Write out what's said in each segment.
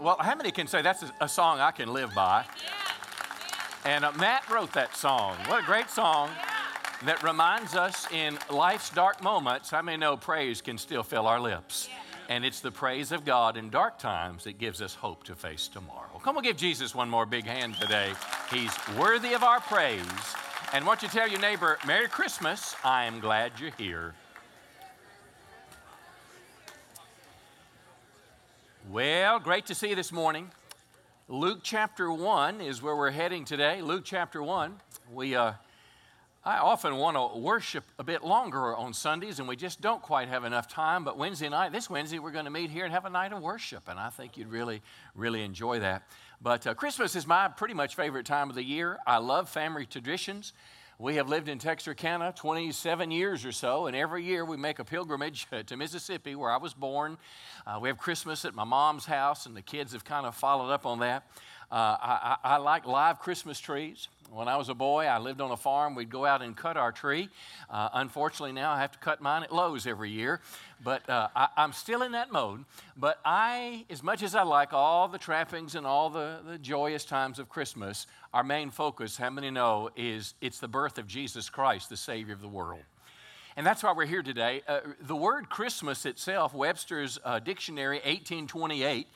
Well, how many can say that's a song I can live by? Yeah. And Matt wrote that song. Yeah. What a great song that reminds us in life's dark moments, how many know praise can still fill our lips? Yeah. And it's the praise of God in dark times that gives us hope to face tomorrow. Come on, give Jesus one more big hand today. He's worthy of our praise. And why don't you tell your neighbor, Merry Christmas, I am glad you're here. Well, great to see you this morning. Luke chapter 1 is where we're heading today. Luke chapter 1. I often want to worship a bit longer on Sundays, and we just don't quite have enough time. But this Wednesday, we're going to meet here and have a night of worship, and I think you'd really, really enjoy that. But Christmas is my pretty much favorite time of the year. I love family traditions. We have lived in Texarkana 27 years or so, and every year we make a pilgrimage to Mississippi, where I was born. We have Christmas at my mom's house, and the kids have kind of followed up on that. I like live Christmas trees. When I was a boy, I lived on a farm. We'd go out and cut our tree. Unfortunately, now I have to cut mine at Lowe's every year. But I'm still in that mode. But as much as I like all the trappings and all the joyous times of Christmas, our main focus, how many know, is it's the birth of Jesus Christ, the Savior of the world. And that's why we're here today. The word Christmas itself, Webster's Dictionary, 1828,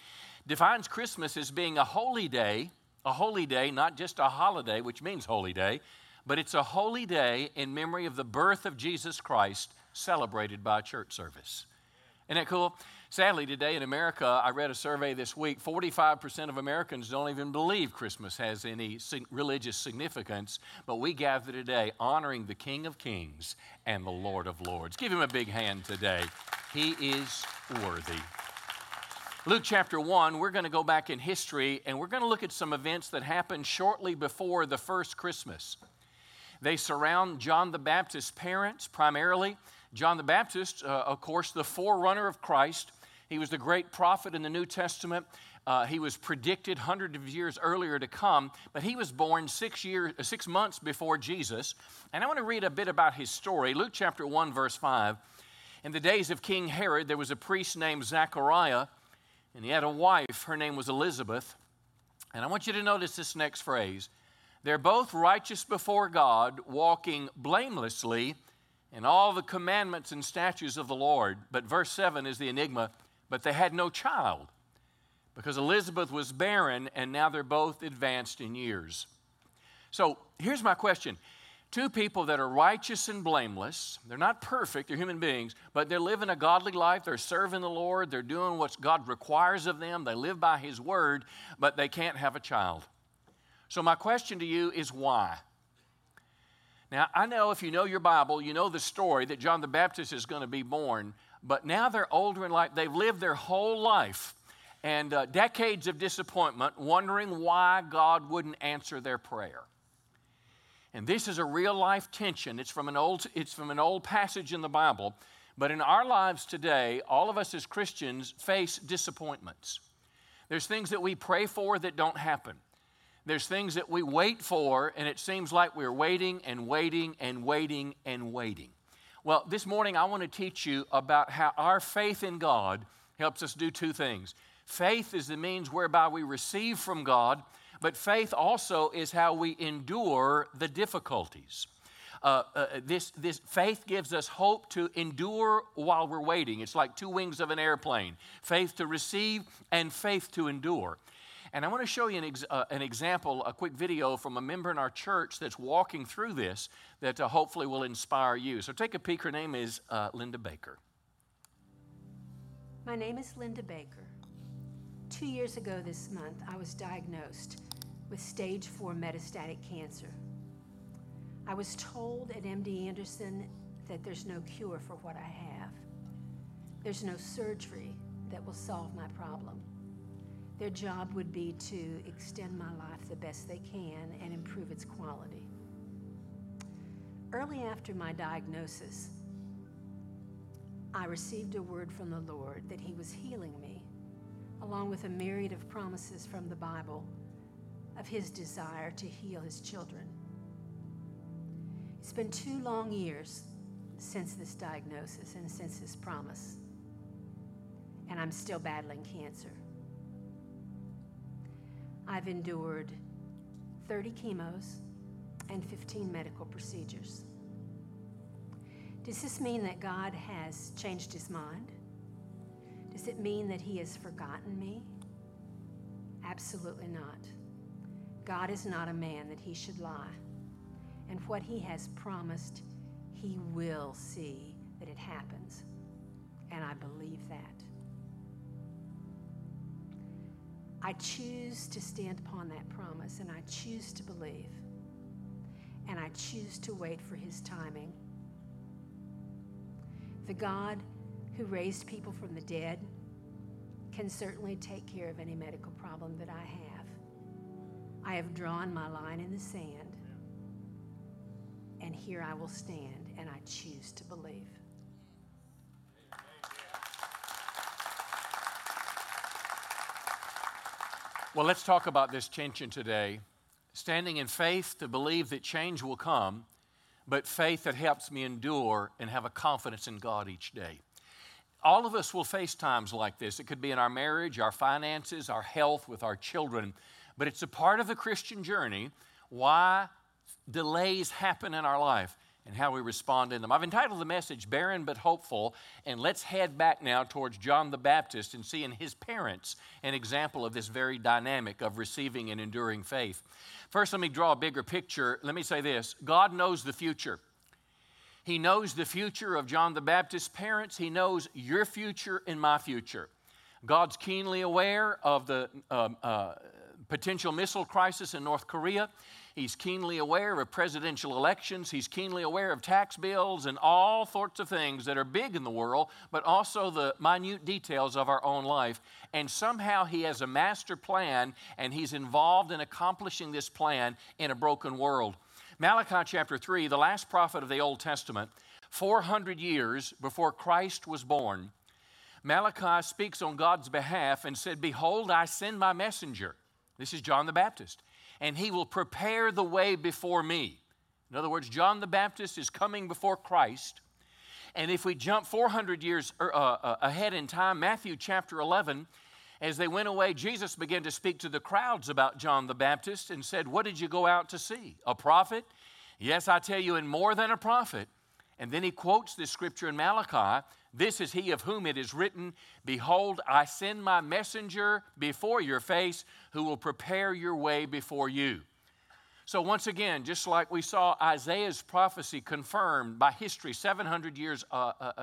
defines Christmas as being a holy day, not just a holiday, which means holy day, but it's a holy day in memory of the birth of Jesus Christ celebrated by a church service. Isn't that cool? Sadly, today in America, I read a survey this week, 45% of Americans don't even believe Christmas has any religious significance, but we gather today honoring the King of Kings and the Lord of Lords. Give him a big hand today. He is worthy. Luke chapter 1, we're going to go back in history, and we're going to look at some events that happened shortly before the first Christmas. They surround John the Baptist's parents primarily. John the Baptist, of course, the forerunner of Christ. He was the great prophet in the New Testament. He was predicted hundreds of years earlier to come, but he was born 6 months before Jesus. And I want to read a bit about his story. Luke chapter 1, verse 5. In the days of King Herod, there was a priest named Zechariah, and he had a wife. Her name was Elizabeth. And I want you to notice this next phrase. They're both righteous before God, walking blamelessly in all the commandments and statutes of the Lord. But verse 7 is the enigma. But they had no child because Elizabeth was barren, and now they're both advanced in years. So here's my question. Two people that are righteous and blameless, they're not perfect, they're human beings, but they're living a godly life, they're serving the Lord, they're doing what God requires of them, they live by His word, but they can't have a child. So my question to you is why? Now, I know if you know your Bible, you know the story that John the Baptist is going to be born, but now they're older in life, they've lived their whole life, and decades of disappointment, wondering why God wouldn't answer their prayer. And this is a real-life tension. It's from an old passage in the Bible. But in our lives today, all of us as Christians face disappointments. There's things that we pray for that don't happen. There's things that we wait for, and it seems like we're waiting and waiting and waiting and waiting. Well, this morning I want to teach you about how our faith in God helps us do two things. Faith is the means whereby we receive from God, but faith also is how we endure the difficulties. This faith gives us hope to endure while we're waiting. It's like two wings of an airplane, faith to receive and faith to endure. And I want to show you an example, a quick video from a member in our church that's walking through this that hopefully will inspire you. So take a peek. Her name is Linda Baker. My name is Linda Baker. 2 years ago this month, I was diagnosed with stage 4 metastatic cancer. I was told at MD Anderson that there's no cure for what I have. There's no surgery that will solve my problem. Their job would be to extend my life the best they can and improve its quality. Early after my diagnosis, I received a word from the Lord that He was healing me, along with a myriad of promises from the Bible of His desire to heal His children. It's been 2 long years since this diagnosis and since this promise, and I'm still battling cancer. I've endured 30 chemos and 15 medical procedures. Does this mean that God has changed his mind? Does it mean that he has forgotten me? Absolutely not. God is not a man that he should lie. And what he has promised, he will see that it happens. And I believe that. I choose to stand upon that promise, and I choose to believe, and I choose to wait for his timing. The God who raised people from the dead can certainly take care of any medical problem that I have. I have drawn my line in the sand, and here I will stand, and I choose to believe. Well, let's talk about this tension today. Standing in faith to believe that change will come, but faith that helps me endure and have a confidence in God each day. All of us will face times like this. It could be in our marriage, our finances, our health, with our children. But it's a part of the Christian journey why delays happen in our life and how we respond in them. I've entitled the message, Barren but Hopeful, and let's head back now towards John the Baptist and see in his parents an example of this very dynamic of receiving and enduring faith. First, let me draw a bigger picture. Let me say this. God knows the future. He knows the future of John the Baptist's parents. He knows your future and my future. God's keenly aware of the potential missile crisis in North Korea. He's keenly aware of presidential elections. He's keenly aware of tax bills and all sorts of things that are big in the world, but also the minute details of our own life. And somehow he has a master plan, and he's involved in accomplishing this plan in a broken world. Malachi chapter 3, the last prophet of the Old Testament, 400 years before Christ was born, Malachi speaks on God's behalf and said, "Behold, I send my messenger." This is John the Baptist. "And he will prepare the way before me." In other words, John the Baptist is coming before Christ. And if we jump 400 years ahead in time, Matthew chapter 11, as they went away, Jesus began to speak to the crowds about John the Baptist and said, "What did you go out to see? A prophet? Yes, I tell you, and more than a prophet." And then he quotes this scripture in Malachi, "This is he of whom it is written, Behold, I send my messenger before your face, who will prepare your way before you." So once again, just like we saw Isaiah's prophecy confirmed by history 700 years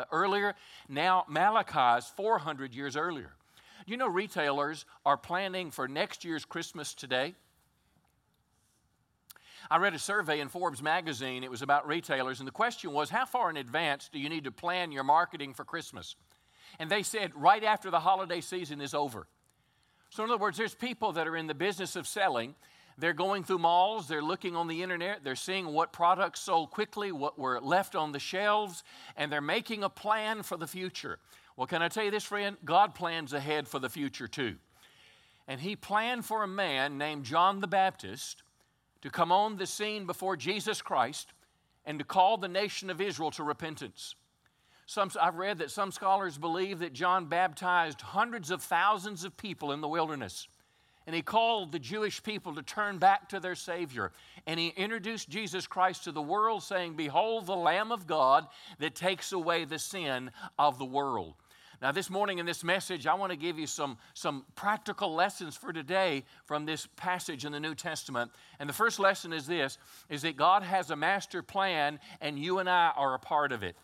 earlier, now Malachi's 400 years earlier. You know, retailers are planning for next year's Christmas today. I read a survey in Forbes magazine. It was about retailers, and the question was, how far in advance do you need to plan your marketing for Christmas? And they said, right after the holiday season is over. So in other words, there's people that are in the business of selling. They're going through malls. They're looking on the internet. They're seeing what products sold quickly, what were left on the shelves, and they're making a plan for the future. Well, can I tell you this, friend? God plans ahead for the future, too. And he planned for a man named John the Baptist to come on the scene before Jesus Christ and to call the nation of Israel to repentance. I've read that some scholars believe that John baptized hundreds of thousands of people in the wilderness, and he called the Jewish people to turn back to their Savior, and he introduced Jesus Christ to the world, saying, "Behold the Lamb of God that takes away the sin of the world." Now, this morning in this message, I want to give you some practical lessons for today from this passage in the New Testament. And the first lesson is this, is that God has a master plan, and you and I are a part of it.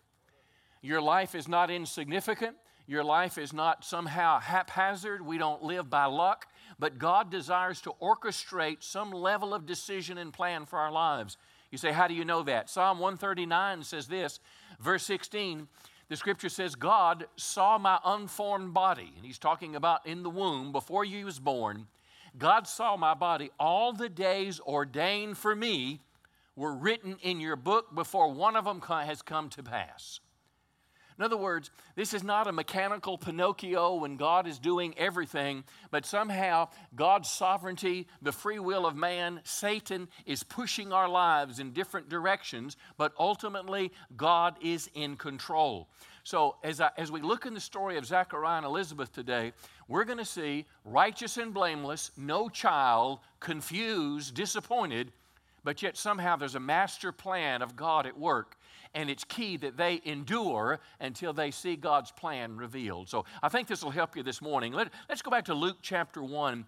Your life is not insignificant. Your life is not somehow haphazard. We don't live by luck. But God desires to orchestrate some level of decision and plan for our lives. You say, how do you know that? Psalm 139 says this, verse 16, the scripture says, "God saw my unformed body." And he's talking about in the womb, before you was born. "God saw my body. All the days ordained for me were written in your book before one of them has come to pass." In other words, this is not a mechanical Pinocchio when God is doing everything, but somehow God's sovereignty, the free will of man, Satan is pushing our lives in different directions, but ultimately God is in control. So as we look in the story of Zechariah and Elizabeth today, we're going to see righteous and blameless, no child, confused, disappointed, but yet somehow there's a master plan of God at work. And it's key that they endure until they see God's plan revealed. So I think this will help you this morning. Let's go back to Luke chapter 1.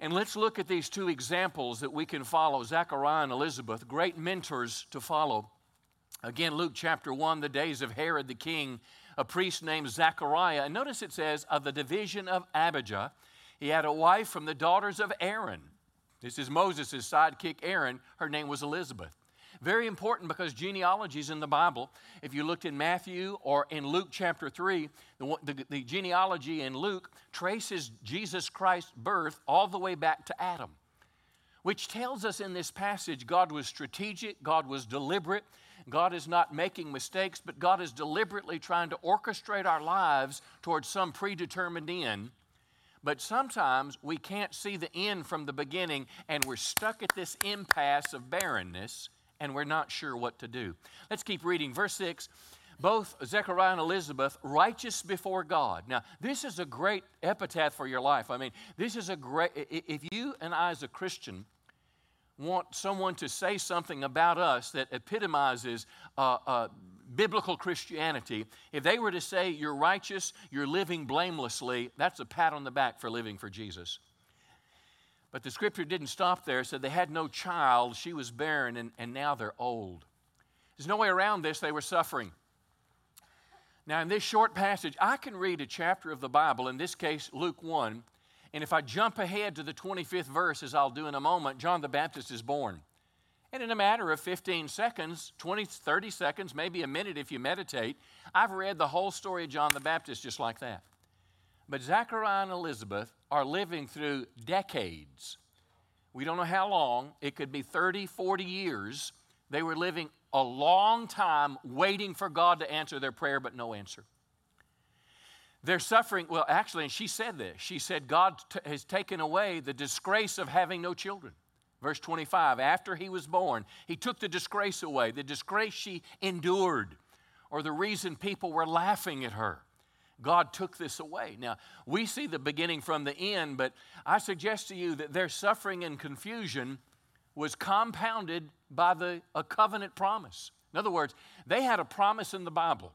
And let's look at these two examples that we can follow, Zechariah and Elizabeth, great mentors to follow. Again, Luke chapter 1, the days of Herod the king, a priest named Zechariah. And notice it says, of the division of Abijah, he had a wife from the daughters of Aaron. This is Moses' sidekick Aaron. Her name was Elizabeth. Very important because genealogies in the Bible, if you looked in Matthew or in Luke chapter 3, the genealogy in Luke traces Jesus Christ's birth all the way back to Adam, which tells us in this passage God was strategic, God was deliberate, God is not making mistakes, but God is deliberately trying to orchestrate our lives towards some predetermined end. But sometimes we can't see the end from the beginning, and we're stuck at this impasse of barrenness, and we're not sure what to do. Let's keep reading. Verse 6, both Zechariah and Elizabeth, righteous before God. Now, this is a great epitaph for your life. I mean, this is a great, if you and I as a Christian want someone to say something about us that epitomizes biblical Christianity, if they were to say you're righteous, you're living blamelessly, that's a pat on the back for living for Jesus. But the scripture didn't stop there. It said they had no child. She was barren, and now they're old. There's no way around this. They were suffering. Now, in this short passage, I can read a chapter of the Bible, in this case, Luke 1, and if I jump ahead to the 25th verse, as I'll do in a moment, John the Baptist is born. And in a matter of 15 seconds, 20, 30 seconds, maybe a minute if you meditate, I've read the whole story of John the Baptist just like that. But Zechariah and Elizabeth are living through decades. We don't know how long. It could be 30, 40 years. They were living a long time waiting for God to answer their prayer, but no answer. They're suffering. Well, actually, and she said this. She said God has taken away the disgrace of having no children. Verse 25, after he was born, he took the disgrace away, the disgrace she endured, or the reason people were laughing at her. God took this away. Now, we see the beginning from the end, but I suggest to you that their suffering and confusion was compounded by a covenant promise. In other words, they had a promise in the Bible.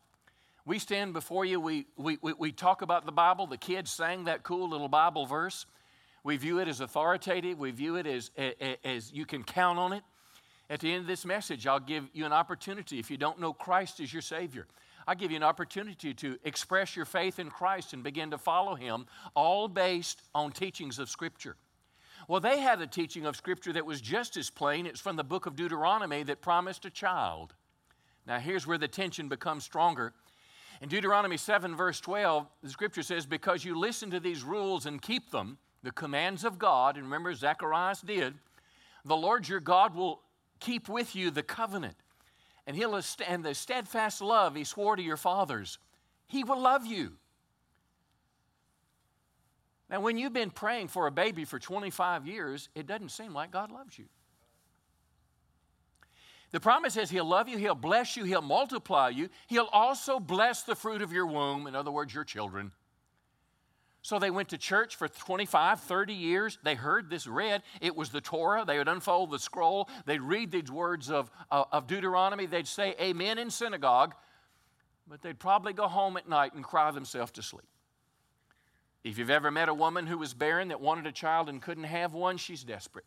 We stand before you, we talk about the Bible. The kids sang that cool little Bible verse. We view it as authoritative. We view it as you can count on it. At the end of this message, I'll give you an opportunity, if you don't know Christ as your Savior, I give you an opportunity to express your faith in Christ and begin to follow Him, all based on teachings of Scripture. Well, they had a teaching of Scripture that was just as plain. It's from the book of Deuteronomy that promised a child. Now, here's where the tension becomes stronger. In Deuteronomy 7, verse 12, the Scripture says, because you listen to these rules and keep them, the commands of God, and remember Zacharias did, the Lord your God will keep with you the covenant. And the steadfast love he swore to your fathers, he will love you. Now, when you've been praying for a baby for 25 years, it doesn't seem like God loves you. The promise says he'll love you, he'll bless you, he'll multiply you. He'll also bless the fruit of your womb, in other words, your children. So they went to church for 25, 30 years. They heard this read. It was the Torah. They would unfold the scroll. They'd read these words of Deuteronomy. They'd say amen in synagogue, but they'd probably go home at night and cry themselves to sleep. If you've ever met a woman who was barren that wanted a child and couldn't have one, she's desperate.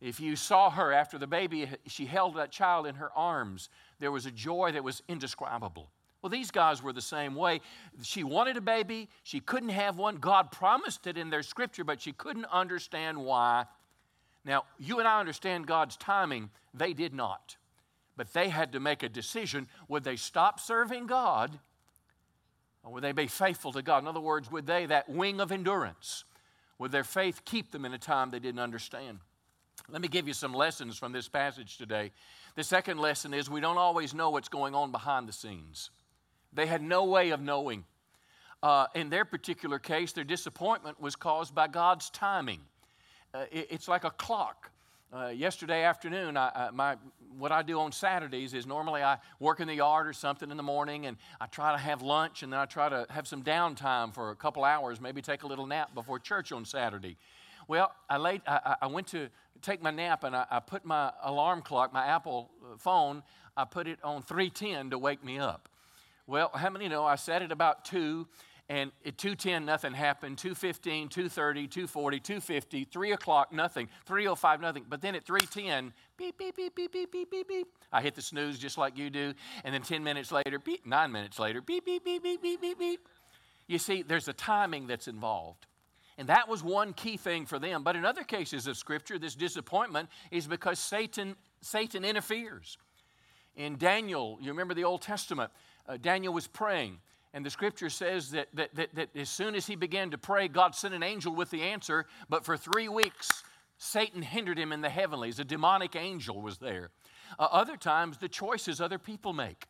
If you saw her after the baby, she held that child in her arms. There was a joy that was indescribable. Well, these guys were the same way. She wanted a baby. She couldn't have one. God promised it in their scripture, but she couldn't understand why. Now, you and I understand God's timing. They did not. But they had to make a decision. Would they stop serving God, or would they be faithful to God? In other words, would they, that wing of endurance, would their faith keep them in a time they didn't understand? Let me give you some lessons from this passage today. The second lesson is we don't always know what's going on behind the scenes. They had no way of knowing. In their particular case, their disappointment was caused by God's timing. It's like a clock. Yesterday afternoon, what I do on Saturdays is normally I work in the yard or something in the morning, and I try to have lunch, and then I try to have some downtime for a couple hours, maybe take a little nap before church on Saturday. Well, I went to take my nap, and I put my alarm clock, my Apple phone, I put it on 3:10 to wake me up. Well, how many know I set it about 2, and at 2:10, nothing happened. 2:15, 2:30, 2:40, 2:50, 3 o'clock, nothing. 3:05, nothing. But then at 3:10, beep, beep, beep, beep, beep, beep, beep, beep. I hit the snooze just like you do. And then 10 minutes later, beep, 9 minutes later, beep, beep, beep, beep, beep, beep, beep. You see, there's a timing that's involved. And that was one key thing for them. But in other cases of Scripture, this disappointment is because Satan interferes. In Daniel, you remember the Old Testament, Daniel was praying. And the Scripture says that as soon as he began to pray, God sent an angel with the answer. But for 3 weeks, Satan hindered him in the heavenlies. A demonic angel was there. Other times, the choices other people make.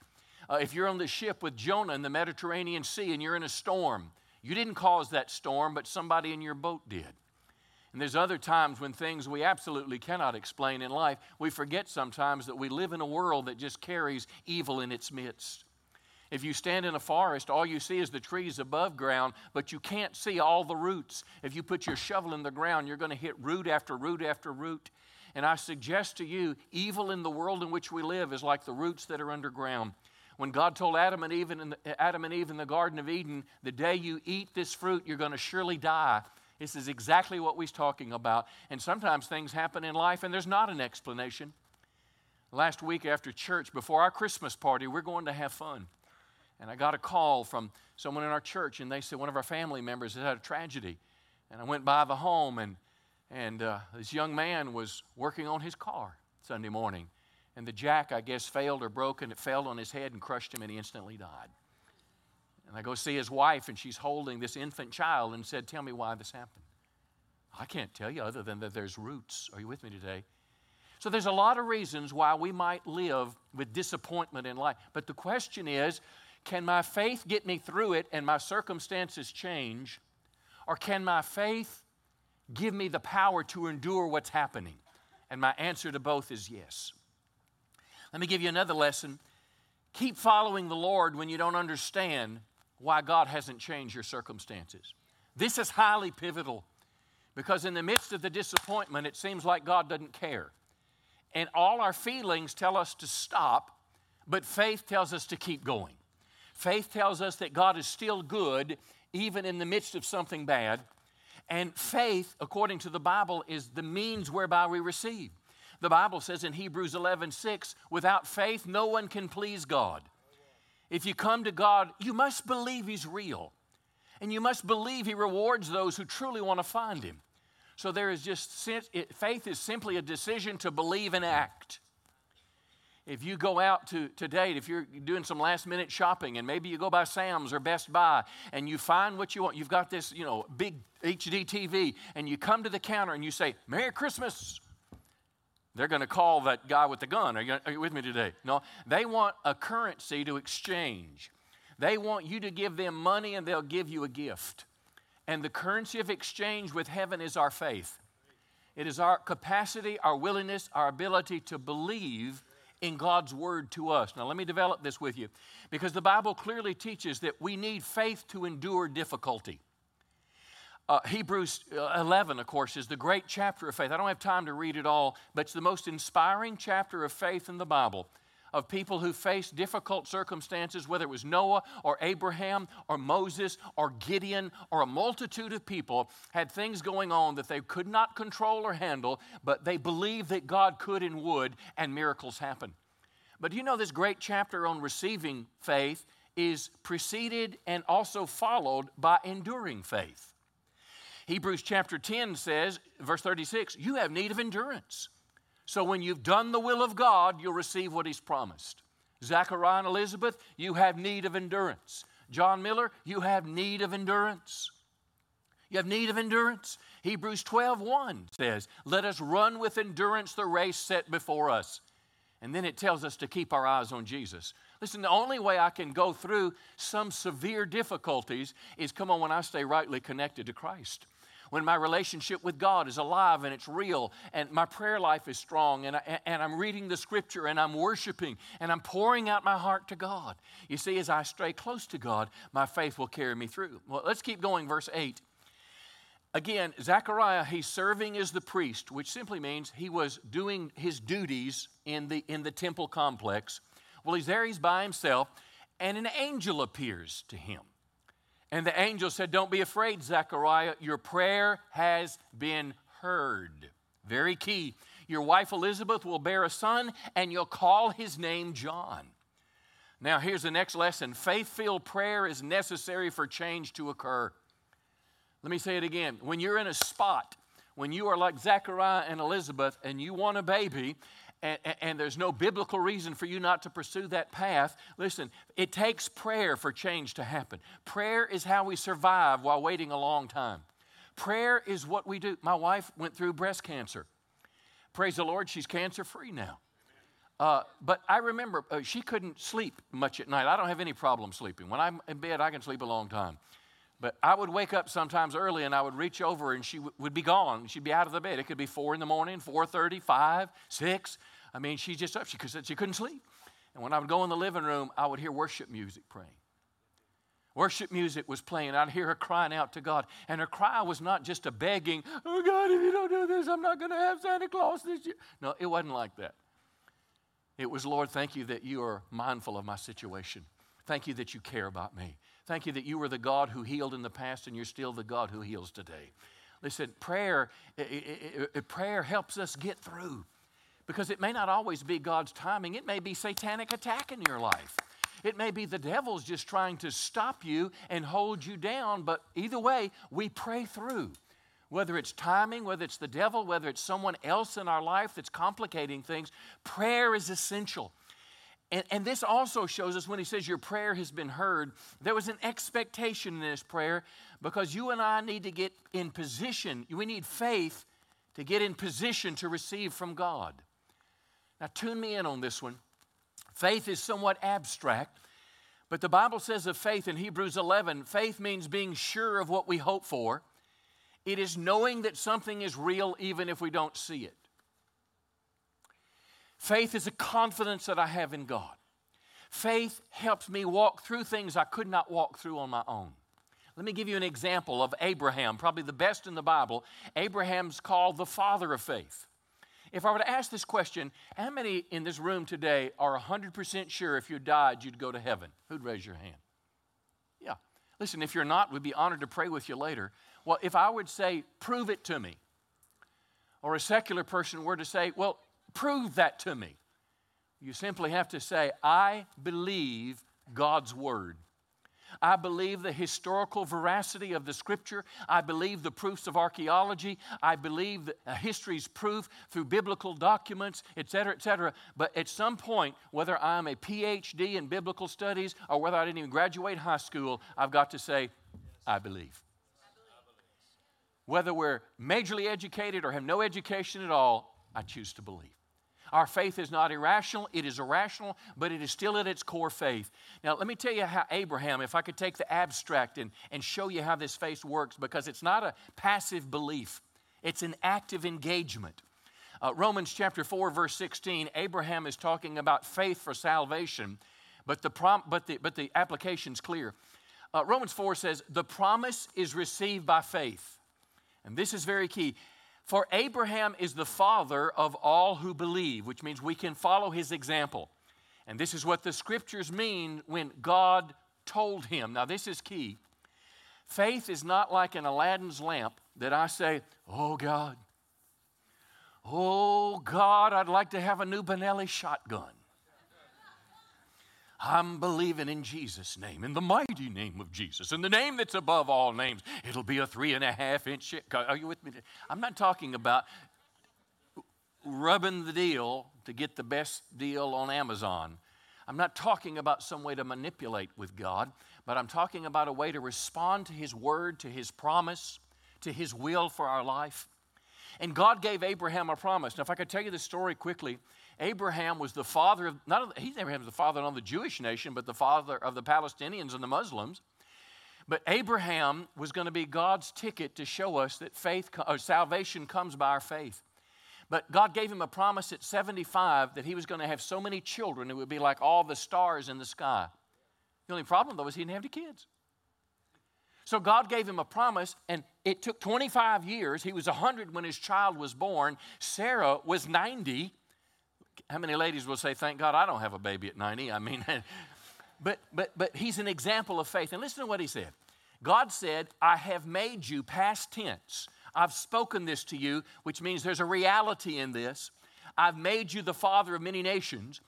If you're on the ship with Jonah in the Mediterranean Sea and you're in a storm, you didn't cause that storm, but somebody in your boat did. And there's other times when things we absolutely cannot explain in life. We forget sometimes that we live in a world that just carries evil in its midst. If you stand in a forest, all you see is the trees above ground, but you can't see all the roots. If you put your shovel in the ground, you're going to hit root after root after root. And I suggest to you, evil in the world in which we live is like the roots that are underground. When God told Adam and Eve in the Garden of Eden, the day you eat this fruit, you're going to surely die. This is exactly what we're talking about. And sometimes things happen in life and there's not an explanation. Last week after church, before our Christmas party, we're going to have fun. And I got a call from someone in our church, and they said one of our family members had a tragedy. And I went by the home, and this young man was working on his car Sunday morning. And the jack, I guess, failed or broke, and it fell on his head and crushed him, and he instantly died. And I go see his wife, and she's holding this infant child and said, "Tell me why this happened." I can't tell you other than that there's roots. Are you with me today? So there's a lot of reasons why we might live with disappointment in life. But the question is, can my faith get me through it and my circumstances change? Or can my faith give me the power to endure what's happening? And my answer to both is yes. Let me give you another lesson. Keep following the Lord when you don't understand why God hasn't changed your circumstances. This is highly pivotal because in the midst of the disappointment, it seems like God doesn't care. And all our feelings tell us to stop, but faith tells us to keep going. Faith tells us that God is still good, even in the midst of something bad. And faith, according to the Bible, is the means whereby we receive. The Bible says in Hebrews 11:6, without faith, no one can please God. If you come to God, you must believe He's real. And you must believe He rewards those who truly want to find Him. So there is just, faith is simply a decision to believe and act. If you go out today, if you're doing some last-minute shopping, and maybe you go by Sam's or Best Buy, and you find what you want, you've got this, big HD TV, and you come to the counter and you say, "Merry Christmas." They're going to call that guy with the gun. Are you with me today? No, they want a currency to exchange. They want you to give them money, and they'll give you a gift. And the currency of exchange with heaven is our faith. It is our capacity, our willingness, our ability to believe in God's word to us. Now, let me develop this with you, because the Bible clearly teaches that we need faith to endure difficulty. Hebrews 11, of course, is the great chapter of faith. I don't have time to read it all, but it's the most inspiring chapter of faith in the Bible, of people who faced difficult circumstances, whether it was Noah or Abraham or Moses or Gideon or a multitude of people had things going on that they could not control or handle, but they believed that God could and would, and miracles happened. But this great chapter on receiving faith is preceded and also followed by enduring faith. Hebrews chapter 10 says, verse 36, you have need of endurance. So when you've done the will of God, you'll receive what He's promised. Zechariah and Elizabeth, you have need of endurance. John Miller, you have need of endurance. You have need of endurance. Hebrews 12:1 says, let us run with endurance the race set before us. And then it tells us to keep our eyes on Jesus. Listen, the only way I can go through some severe difficulties is, when I stay rightly connected to Christ. when my relationship with God is alive and it's real and my prayer life is strong and I'm reading the scripture and I'm worshiping and I'm pouring out my heart to God. You see, as I stray close to God, my faith will carry me through. Well, let's keep going, verse 8. Again, Zechariah, he's serving as the priest, which simply means he was doing his duties in the temple complex. Well, he's there, he's by himself, and an angel appears to him. And the angel said, "Don't be afraid, Zechariah, your prayer has been heard." Very key. "Your wife Elizabeth will bear a son, and you'll call his name John." Now, here's the next lesson. Faith-filled prayer is necessary for change to occur. Let me say it again. When you're in a spot, when you are like Zechariah and Elizabeth and you want a baby and there's no biblical reason for you not to pursue that path, listen, it takes prayer for change to happen. Prayer is how we survive while waiting a long time. Prayer is what we do. My wife went through breast cancer. Praise the Lord, she's cancer-free now. But I remember she couldn't sleep much at night. I don't have any problem sleeping. When I'm in bed, I can sleep a long time. But I would wake up sometimes early and I would reach over and she would be gone. She'd be out of the bed. It could be 4 in the morning, 4:30, 5, 6. I mean, she's just up. She couldn't sleep. And when I would go in the living room, I would hear worship music praying. Worship music was playing. I'd hear her crying out to God. And her cry was not just a begging, "Oh God, if you don't do this, I'm not going to have Santa Claus this year." No, it wasn't like that. It was, "Lord, thank you that you are mindful of my situation. Thank you that you care about me. Thank you that you were the God who healed in the past and you're still the God who heals today." Listen, prayer helps us get through because it may not always be God's timing. It may be satanic attack in your life. It may be the devil's just trying to stop you and hold you down, but either way, we pray through. Whether it's timing, whether it's the devil, whether it's someone else in our life that's complicating things, prayer is essential. And this also shows us when he says your prayer has been heard, there was an expectation in this prayer because you and I need to get in position. We need faith to get in position to receive from God. Now tune me in on this one. Faith is somewhat abstract, but the Bible says of faith in Hebrews 11, faith means being sure of what we hope for. It is knowing that something is real even if we don't see it. Faith is a confidence that I have in God. Faith helps me walk through things I could not walk through on my own. Let me give you an example of Abraham, probably the best in the Bible. Abraham's called the father of faith. If I were to ask this question, how many in this room today are 100% sure if you died you'd go to heaven? Who'd raise your hand? Yeah. Listen, if you're not, we'd be honored to pray with you later. Well, if I would say, "Prove it to me," or a secular person were to say, "Well, prove that to me," you simply have to say, "I believe God's word. I believe the historical veracity of the scripture. I believe the proofs of archaeology. I believe history's proof through biblical documents," etc., etc. But at some point, whether I'm a PhD in biblical studies or whether I didn't even graduate high school, I've got to say, "I believe." Whether we're majorly educated or have no education at all, I choose to believe. Our faith is not irrational. It is irrational, but it is still at its core faith. Now, let me tell you how Abraham, if I could take the abstract and show you how this faith works, because it's not a passive belief. It's an active engagement. Romans chapter 4, verse 16, Abraham is talking about faith for salvation, but the application's clear. Romans 4 says, "The promise is received by faith." And this is very key. "For Abraham is the father of all who believe," which means we can follow his example. And this is what the scriptures mean when God told him. Now, this is key. Faith is not like an Aladdin's lamp that I say, oh God, I'd like to have a new Benelli shotgun. I'm believing in Jesus' name, in the mighty name of Jesus, in the name that's above all names. It'll be a 3.5-inch. Are you with me? I'm not talking about rubbing the deal to get the best deal on Amazon. I'm not talking about some way to manipulate with God, but I'm talking about a way to respond to His word, to His promise, to His will for our life. And God gave Abraham a promise. Now, if I could tell you the story quickly, Abraham was the father of, Abraham was the father of the Jewish nation, but the father of the Palestinians and the Muslims. But Abraham was going to be God's ticket to show us that faith or salvation comes by our faith. But God gave him a promise at 75 that he was going to have so many children, it would be like all the stars in the sky. The only problem, though, is he didn't have any kids. So God gave him a promise, and it took 25 years. He was 100 when his child was born. Sarah was 90. How many ladies will say, thank God I don't have a baby at 90? I mean, but he's an example of faith. And listen to what he said. God said, I have made you, past tense. I've spoken this to you, which means there's a reality in this. I've made you the father of many nations.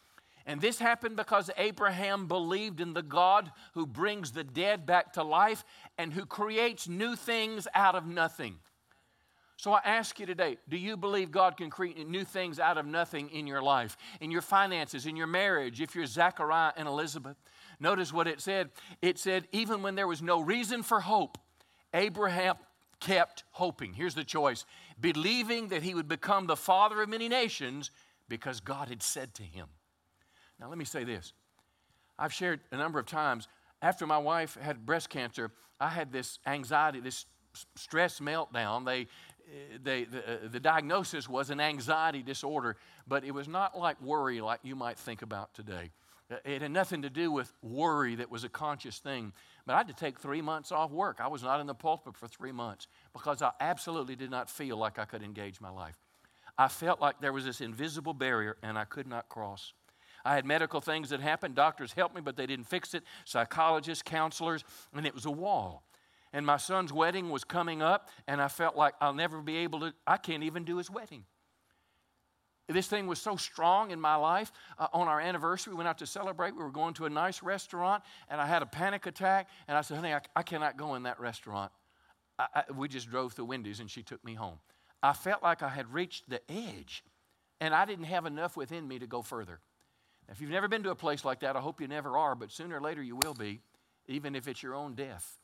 And this happened because Abraham believed in the God who brings the dead back to life and who creates new things out of nothing. So I ask you today, do you believe God can create new things out of nothing in your life, in your finances, in your marriage, if you're Zechariah and Elizabeth? Notice what it said. It said, even when there was no reason for hope, Abraham kept hoping. Here's the choice. Believing that he would become the father of many nations because God had said to him. Now, let me say this. I've shared a number of times, after my wife had breast cancer, I had this anxiety, this stress meltdown. The diagnosis was an anxiety disorder, but it was not like worry like you might think about today. It had nothing to do with worry that was a conscious thing. But I had to take 3 months off work. I was not in the pulpit for 3 months because I absolutely did not feel like I could engage my life. I felt like there was this invisible barrier and I could not cross. I had medical things that happened. Doctors helped me, but they didn't fix it. Psychologists, counselors, and it was a wall. And my son's wedding was coming up, and I felt like I'll never be able to, I can't even do his wedding. This thing was so strong in my life. On our anniversary, we went out to celebrate. We were going to a nice restaurant, and I had a panic attack. And I said, honey, I cannot go in that restaurant. We just drove through Wendy's, and she took me home. I felt like I had reached the edge, and I didn't have enough within me to go further. Now, if you've never been to a place like that, I hope you never are, but sooner or later you will be, even if it's your own death.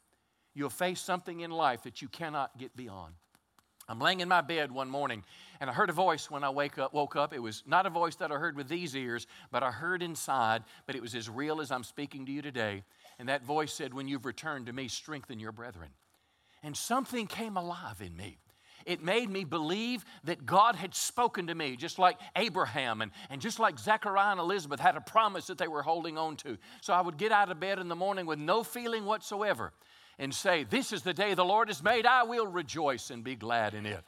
You'll face something in life that you cannot get beyond. I'm laying in my bed one morning, and I heard a voice when I woke up. It was not a voice that I heard with these ears, but I heard inside, but it was as real as I'm speaking to you today. And that voice said, when you've returned to me, strengthen your brethren. And something came alive in me. It made me believe that God had spoken to me, just like Abraham and just like Zechariah and Elizabeth had a promise that they were holding on to. So I would get out of bed in the morning with no feeling whatsoever, and say, this is the day the Lord has made. I will rejoice and be glad in it.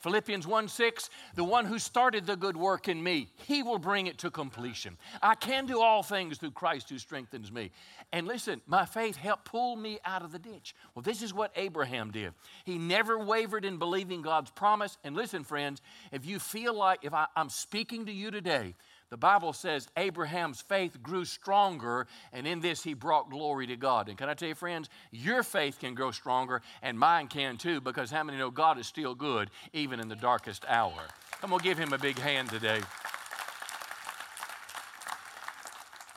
Philippians 1:6, the one who started the good work in me, he will bring it to completion. I can do all things through Christ who strengthens me. And listen, my faith helped pull me out of the ditch. Well, this is what Abraham did. He never wavered in believing God's promise. And listen, friends, if you feel like if I'm speaking to you today, the Bible says Abraham's faith grew stronger, and in this he brought glory to God. And can I tell you, friends, your faith can grow stronger, and mine can too, because how many know God is still good, even in the darkest hour? I'm going to give him a big hand today.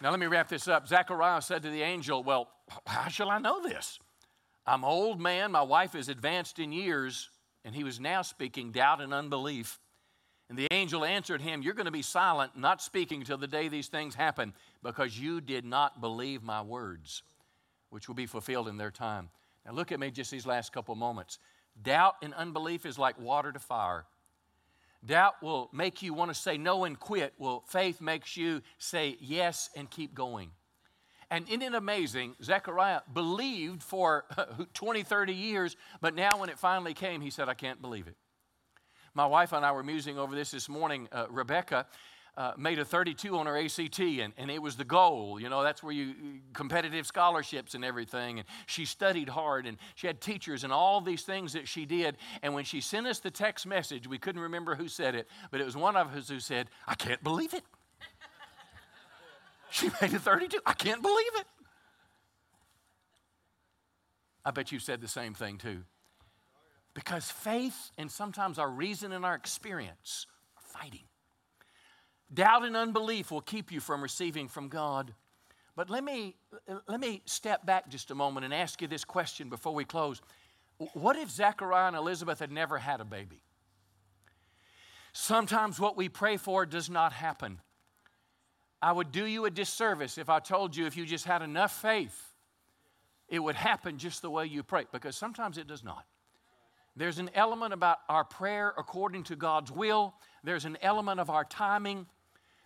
Now let me wrap this up. Zechariah said to the angel, well, how shall I know this? I'm an old man, my wife is advanced in years, and he was now speaking doubt and unbelief. And the angel answered him, you're going to be silent, not speaking till the day these things happen, because you did not believe my words, which will be fulfilled in their time. Now look at me just these last couple moments. Doubt and unbelief is like water to fire. Doubt will make you want to say no and quit. Well, faith makes you say yes and keep going. And isn't it amazing? Zechariah believed for 20, 30 years, but now when it finally came, he said, I can't believe it. My wife and I were musing over this morning. Rebecca made a 32 on her ACT, and it was the goal. You know, that's where you competitive scholarships and everything. And she studied hard, and she had teachers and all these things that she did. And when she sent us the text message, we couldn't remember who said it, but it was one of us who said, I can't believe it. She made a 32. I can't believe it. I bet you said the same thing, too. Because faith and sometimes our reason and our experience are fighting. Doubt and unbelief will keep you from receiving from God. But let me step back just a moment and ask you this question before we close. What if Zechariah and Elizabeth had never had a baby? Sometimes what we pray for does not happen. I would do you a disservice if I told you if you just had enough faith it would happen just the way you pray, because sometimes it does not. There's an element about our prayer according to God's will. There's an element of our timing.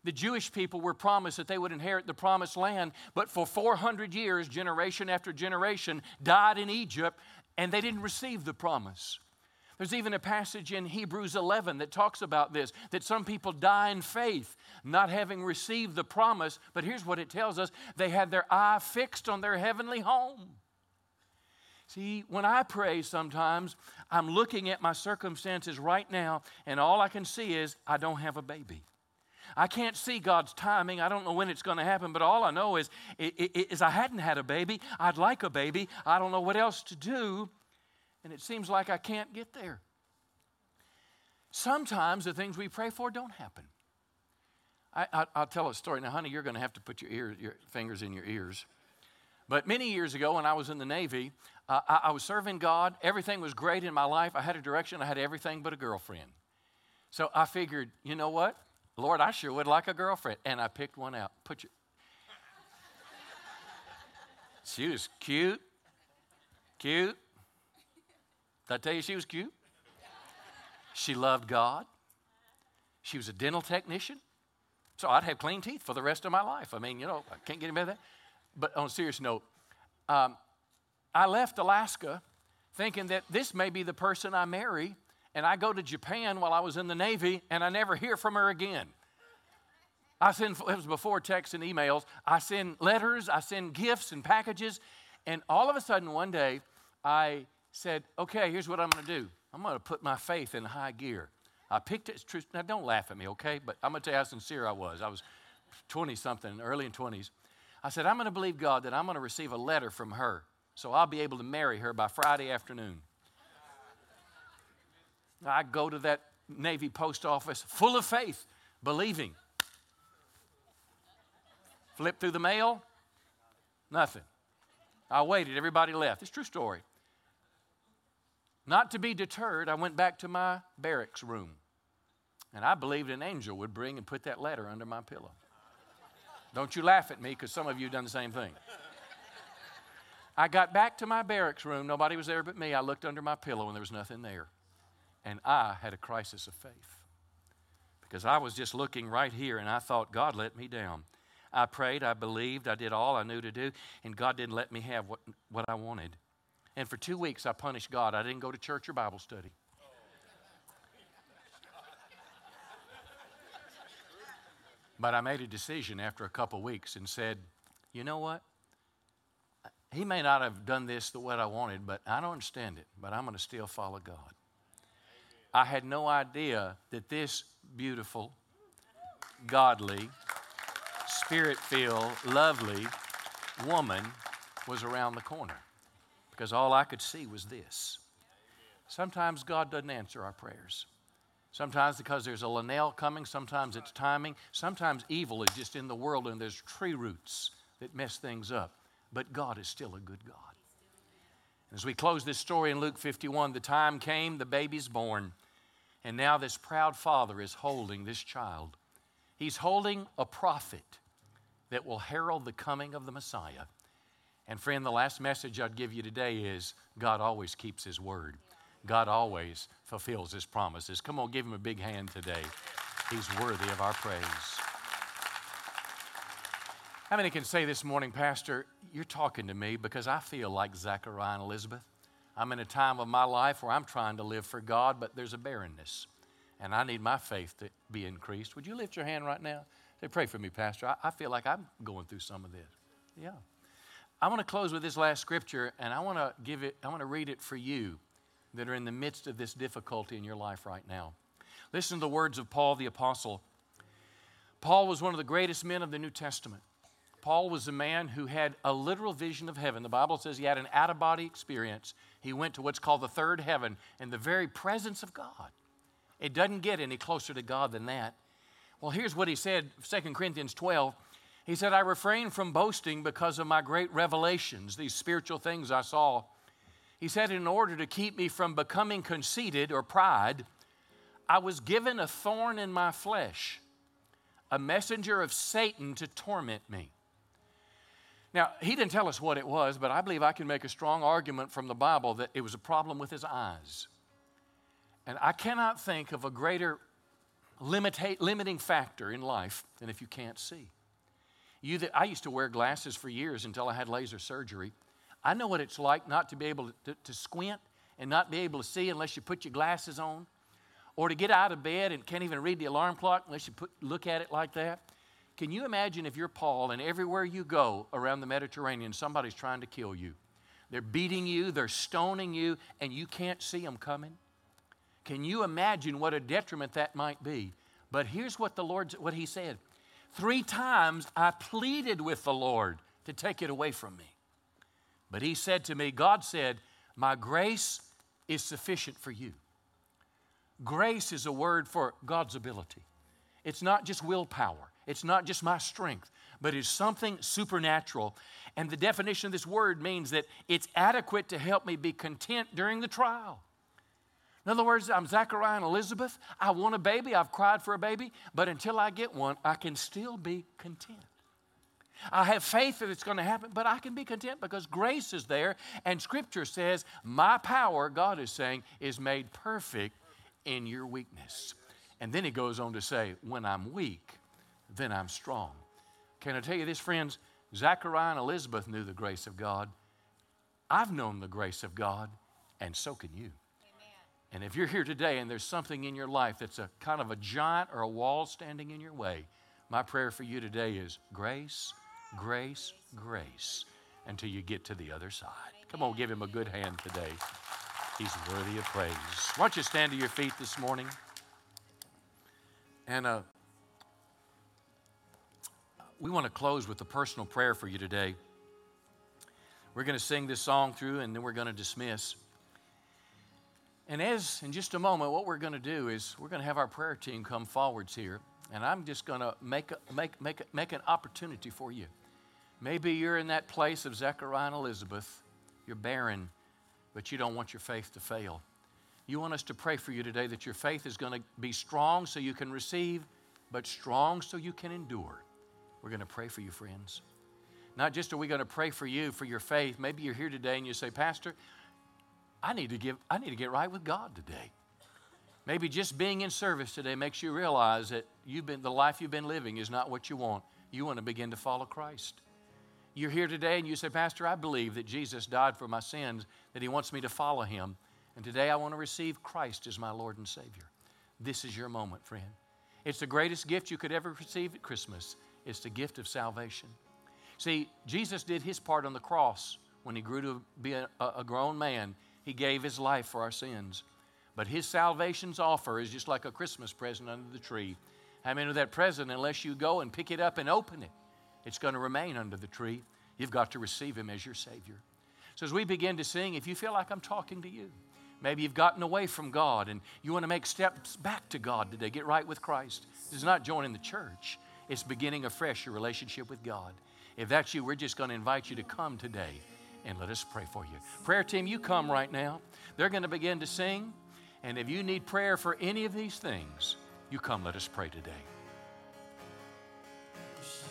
The Jewish people were promised that they would inherit the promised land, but for 400 years, generation after generation, died in Egypt, and they didn't receive the promise. There's even a passage in Hebrews 11 that talks about this, that some people die in faith, not having received the promise. But here's what it tells us. They had their eye fixed on their heavenly home. See, when I pray sometimes, I'm looking at my circumstances right now, and all I can see is I don't have a baby. I can't see God's timing. I don't know when it's going to happen, but all I know is I hadn't had a baby. I'd like a baby. I don't know what else to do, and it seems like I can't get there. Sometimes the things we pray for don't happen. I'll tell a story. Now, honey, you're going to have to put your fingers in your ears. But many years ago when I was in the Navy, I was serving God. Everything was great in my life. I had a direction. I had everything but a girlfriend. So I figured, you know what? Lord, I sure would like a girlfriend. And I picked one out. She was cute. Cute. Did I tell you she was cute? She loved God. She was a dental technician. So I'd have clean teeth for the rest of my life. I mean, you know, I can't get any better than that. But on a serious note, I left Alaska thinking that this may be the person I marry. And I go to Japan while I was in the Navy, and I never hear from her again. It was before texts and emails. I send letters, I send gifts and packages. And all of a sudden one day, I said, okay, here's what I'm going to do. I'm going to put my faith in high gear. I picked it. Now, don't laugh at me, okay? But I'm going to tell you how sincere I was. I was 20-something, early in 20s. I said, I'm going to believe God that I'm going to receive a letter from her, so I'll be able to marry her by Friday afternoon. I go to that Navy post office full of faith, believing. Flip through the mail, nothing. I waited. Everybody left. It's a true story. Not to be deterred, I went back to my barracks room. And I believed an angel would bring and put that letter under my pillow. Don't you laugh at me, because some of you have done the same thing. I got back to my barracks room. Nobody was there but me. I looked under my pillow, and there was nothing there. And I had a crisis of faith, because I was just looking right here, and I thought, God let me down. I prayed, I believed, I did all I knew to do, and God didn't let me have what I wanted. And for 2 weeks, I punished God. I didn't go to church or Bible study. But I made a decision after a couple weeks and said, you know what? He may not have done this the way I wanted, but I don't understand it, but I'm going to still follow God. I had no idea that this beautiful, godly, spirit-filled, lovely woman was around the corner, because all I could see was this. Sometimes God doesn't answer our prayers. Sometimes because there's a Linnell coming. Sometimes it's timing. Sometimes evil is just in the world, and there's tree roots that mess things up. But God is still a good God. As we close this story in Luke 51, the time came, the baby's born. And now this proud father is holding this child. He's holding a prophet that will herald the coming of the Messiah. And friend, the last message I'd give you today is God always keeps his word. God always fulfills his promises. Come on, give him a big hand today. He's worthy of our praise. How many can say this morning, Pastor, you're talking to me, because I feel like Zechariah and Elizabeth. I'm in a time of my life where I'm trying to live for God, but there's a barrenness, and I need my faith to be increased. Would you lift your hand right now? Say, pray for me, Pastor. I feel like I'm going through some of this. Yeah. I want to close with this last scripture, and I want to read it for you that are in the midst of this difficulty in your life right now. Listen to the words of Paul the Apostle. Paul was one of the greatest men of the New Testament. Paul was a man who had a literal vision of heaven. The Bible says he had an out-of-body experience. He went to what's called the third heaven in the very presence of God. It doesn't get any closer to God than that. Well, here's what he said, 2 Corinthians 12. He said, I refrain from boasting because of my great revelations, these spiritual things I saw. He said, in order to keep me from becoming conceited or pride, I was given a thorn in my flesh, a messenger of Satan to torment me. Now, he didn't tell us what it was, but I believe I can make a strong argument from the Bible that it was a problem with his eyes. And I cannot think of a greater limiting factor in life than if you can't see. I used to wear glasses for years until I had laser surgery. I know what it's like not to be able to squint and not be able to see unless you put your glasses on, or to get out of bed and can't even read the alarm clock unless you look at it like that. Can you imagine if you're Paul and everywhere you go around the Mediterranean, somebody's trying to kill you? They're beating you, they're stoning you, and you can't see them coming? Can you imagine what a detriment that might be? But here's what what he said. 3 times I pleaded with the Lord to take it away from me. But he said to me, God said, my grace is sufficient for you. Grace is a word for God's ability. It's not just willpower. It's not just my strength, but it's something supernatural. And the definition of this word means that it's adequate to help me be content during the trial. In other words, I'm Zechariah and Elizabeth. I want a baby. I've cried for a baby. But until I get one, I can still be content. I have faith that it's going to happen, but I can be content because grace is there. And Scripture says, my power, God is saying, is made perfect in your weakness. And then he goes on to say, when I'm weak, then I'm strong. Can I tell you this, friends? Zechariah and Elizabeth knew the grace of God. I've known the grace of God, and so can you. And if you're here today and there's something in your life that's a kind of a giant or a wall standing in your way, my prayer for you today is grace, grace, grace until you get to the other side. Come on, give him a good hand today. He's worthy of praise. Why don't you stand to your feet this morning? And we want to close with a personal prayer for you today. We're going to sing this song through and then we're going to dismiss. And as in just a moment, what we're going to do is we're going to have our prayer team come forwards here, and I'm just going to make an opportunity for you. Maybe you're in that place of Zechariah and Elizabeth. You're barren, but you don't want your faith to fail. You want us to pray for you today that your faith is going to be strong so you can receive, but strong so you can endure. We're going to pray for you, friends. Not just are we going to pray for you for your faith. Maybe you're here today and you say, Pastor, I need to get right with God today. Maybe just being in service today makes you realize that the life you've been living is not what you want. You want to begin to follow Christ. You're here today and you say, Pastor, I believe that Jesus died for my sins, that he wants me to follow him. And today I want to receive Christ as my Lord and Savior. This is your moment, friend. It's the greatest gift you could ever receive at Christmas. It's the gift of salvation. See, Jesus did his part on the cross when he grew to be a grown man. He gave his life for our sins. But his salvation's offer is just like a Christmas present under the tree. I mean, with that present, unless you go and pick it up and open it, it's going to remain under the tree. You've got to receive him as your Savior. So as we begin to sing, if you feel like I'm talking to you, maybe you've gotten away from God and you want to make steps back to God today, get right with Christ. This is not joining the church. It's beginning afresh your relationship with God. If that's you, we're just going to invite you to come today. And let us pray for you. Prayer team, you come right now. They're going to begin to sing. And if you need prayer for any of these things, you come, let us pray today.